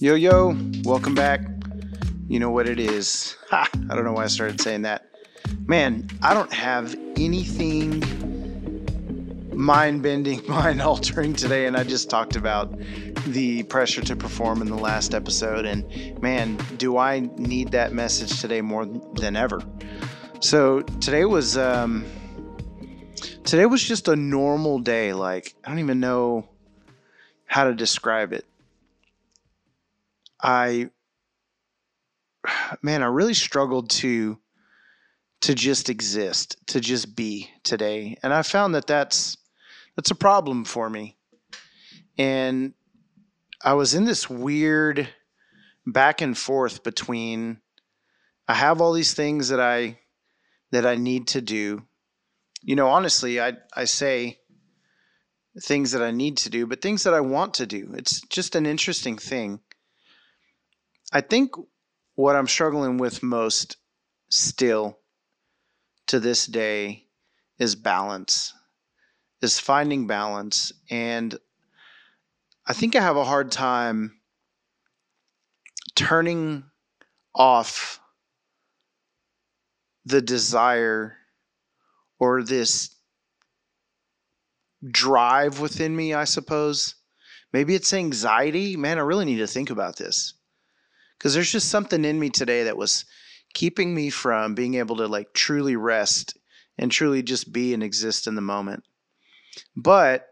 Yo, welcome back. You know what it is. I don't know why I started saying that. Man, I don't have anything mind-bending, mind-altering today, and I just talked about the pressure to perform in the last episode, and man, do I need that message today more than ever. So today was just a normal day. Like, I don't even know how to describe it. I really struggled to just exist, to just be today. And I found that that's a problem for me. And I was in this weird back and forth between, I have all these things that I need to do. You know, honestly, I say things that I need to do, but things that I want to do. It's just an interesting thing. I think what I'm struggling with most still to this day is balance, is finding balance. And I think I have a hard time turning off the desire or this drive within me, I suppose. Maybe it's anxiety. Man, I really need to think about this. Because there's just something in me today that was keeping me from being able to like truly rest and truly just be and exist in the moment. But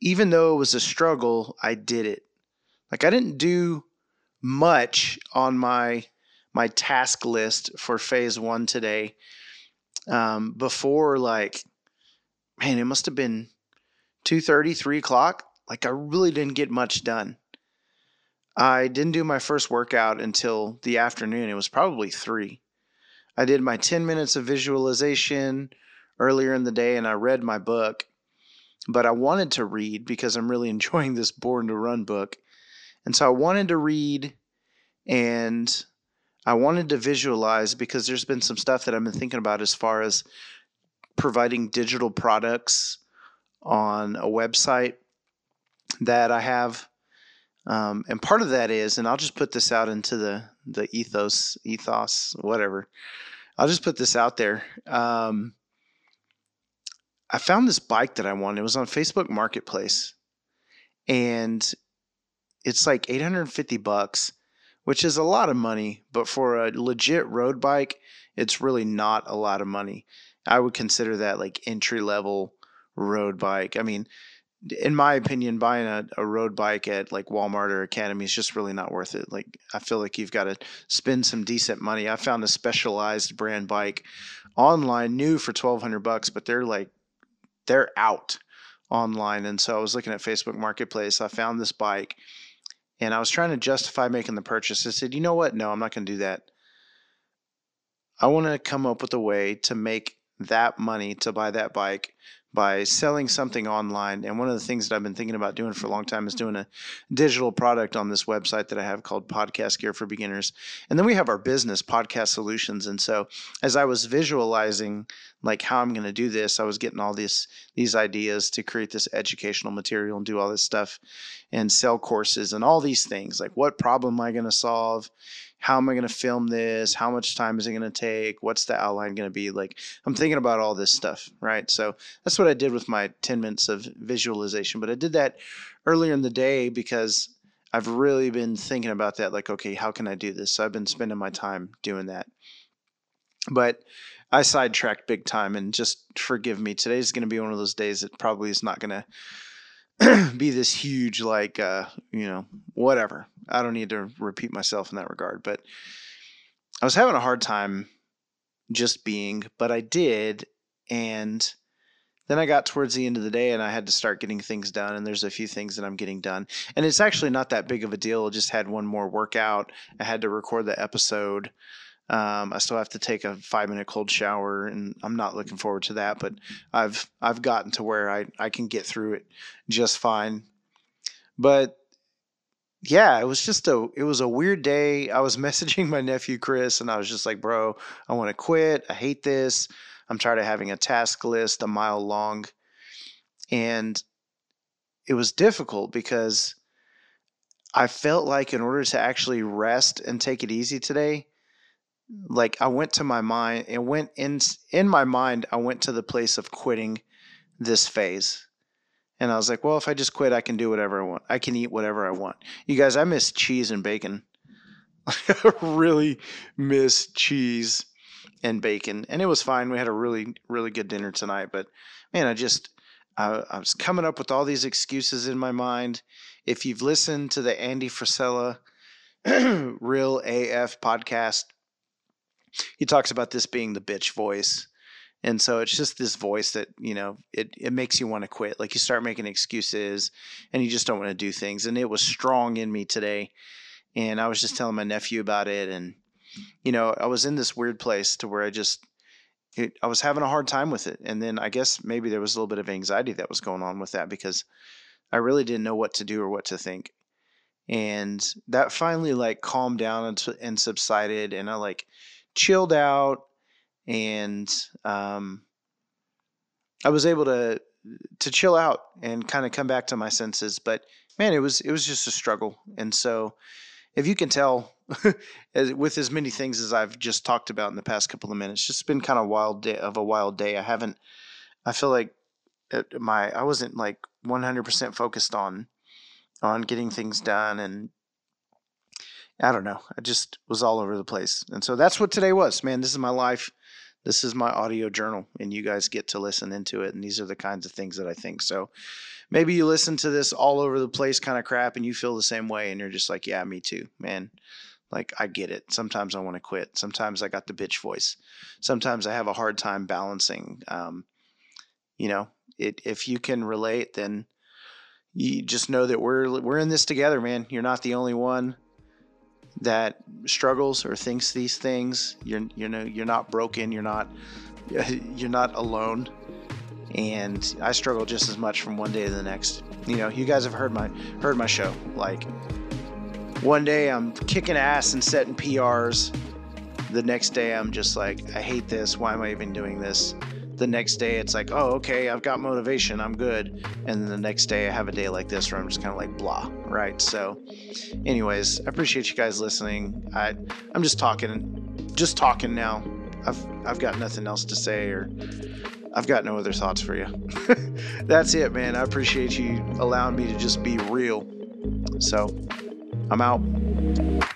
even though it was a struggle, I did it. Like, I didn't do much on my task list for phase one today. Before, like, man, it must have been 2:30, 3 o'clock. Like, I really didn't get much done. I didn't do my first workout until the afternoon. It was probably 3. I did my 10 minutes of visualization earlier in the day, and I read my book. But I wanted to read because I'm really enjoying this Born to Run book. And so I wanted to read, and I wanted to visualize because there's been some stuff that I've been thinking about as far as providing digital products on a website that I have. And part of that is, and I'll just put this out into the ethos, whatever. I'll just put this out there. I found this bike that I wanted. It was on Facebook Marketplace, and it's like $850, which is a lot of money, but for a legit road bike, it's really not a lot of money. I would consider that like entry level road bike. I mean, in my opinion, buying a road bike at like Walmart or Academy is just really not worth it. Like, I feel like you've got to spend some decent money. I found a Specialized brand bike online, new for $1,200, but they're out online. And so I was looking at Facebook Marketplace. I found this bike, and I was trying to justify making the purchase. I said, you know what? No, I'm not going to do that. I want to come up with a way to make that money to buy that bike by selling something online. And one of the things that I've been thinking about doing for a long time is doing a digital product on this website that I have called Podcast Gear for Beginners. And then we have our business, Podcast Solutions. And so as I was visualizing like how I'm going to do this, I was getting all these ideas to create this educational material and do all this stuff and sell courses and all these things. Like, what problem am I going to solve? How am I going to film this? How much time is it going to take? What's the outline going to be? Like, I'm thinking about all this stuff, right? So that's what I did with my 10 minutes of visualization. But I did that earlier in the day because I've really been thinking about that. Like, okay, how can I do this? So I've been spending my time doing that. But I sidetracked big time, and just forgive me. Today's going to be one of those days that probably is not going to be this huge, like, whatever. I don't need to repeat myself in that regard, but I was having a hard time just being, but I did. And then I got towards the end of the day, and I had to start getting things done. And there's a few things that I'm getting done, and it's actually not that big of a deal. I just had one more workout. I had to record the episode. I still have to take a 5-minute cold shower, and I'm not looking forward to that, but I've gotten to where I can get through it just fine. But yeah, it was a weird day. I was messaging my nephew, Chris, and I was just like, bro, I want to quit. I hate this. I'm tired of having a task list a mile long. And it was difficult because I felt like in order to actually rest and take it easy today, like I went to my mind and went in my mind, I went to the place of quitting this phase. And I was like, well, if I just quit, I can do whatever I want. I can eat whatever I want. You guys, I miss cheese and bacon. I really miss cheese and bacon. And it was fine. We had a really, really good dinner tonight. But man, I was coming up with all these excuses in my mind. If you've listened to the Andy Frasella Real AF podcast, he talks about this being the bitch voice. And so it's just this voice that, you know, it makes you want to quit. Like you start making excuses and you just don't want to do things. And it was strong in me today. And I was just telling my nephew about it. And, you know, I was in this weird place to where I was having a hard time with it. And then I guess maybe there was a little bit of anxiety that was going on with that because I really didn't know what to do or what to think. And that finally like calmed down and subsided. And I like chilled out. And I was able to chill out and kind of come back to my senses. But man, it was just a struggle. And so if you can tell with as many things as I've just talked about in the past couple of minutes, just been kind of a wild day. I feel like I wasn't like 100% focused on getting things done, and I don't know. I just was all over the place. And so that's what today was, man. This is my life. This is my audio journal, and you guys get to listen into it. And these are the kinds of things that I think. So maybe you listen to this all over the place kind of crap and you feel the same way. And you're just like, yeah, me too, man. Like I get it. Sometimes I want to quit. Sometimes I got the bitch voice. Sometimes I have a hard time balancing. You know, if you can relate, then you just know that we're in this together, man. You're not the only one that struggles or thinks these things. You're not broken. You're not alone. And I struggle just as much from one day to the next. You know, you guys have heard my show. Like one day I'm kicking ass and setting PRs. The next day I'm just like, I hate this. Why am I even doing this? The next day it's like, oh, okay, I've got motivation, I'm good. And the next day I have a day like this where I'm just kind of like blah, right? So anyways, I appreciate you guys listening. I'm just talking now. I've got nothing else to say, or I've got no other thoughts for you. That's it, man. I appreciate you allowing me to just be real. So I'm out.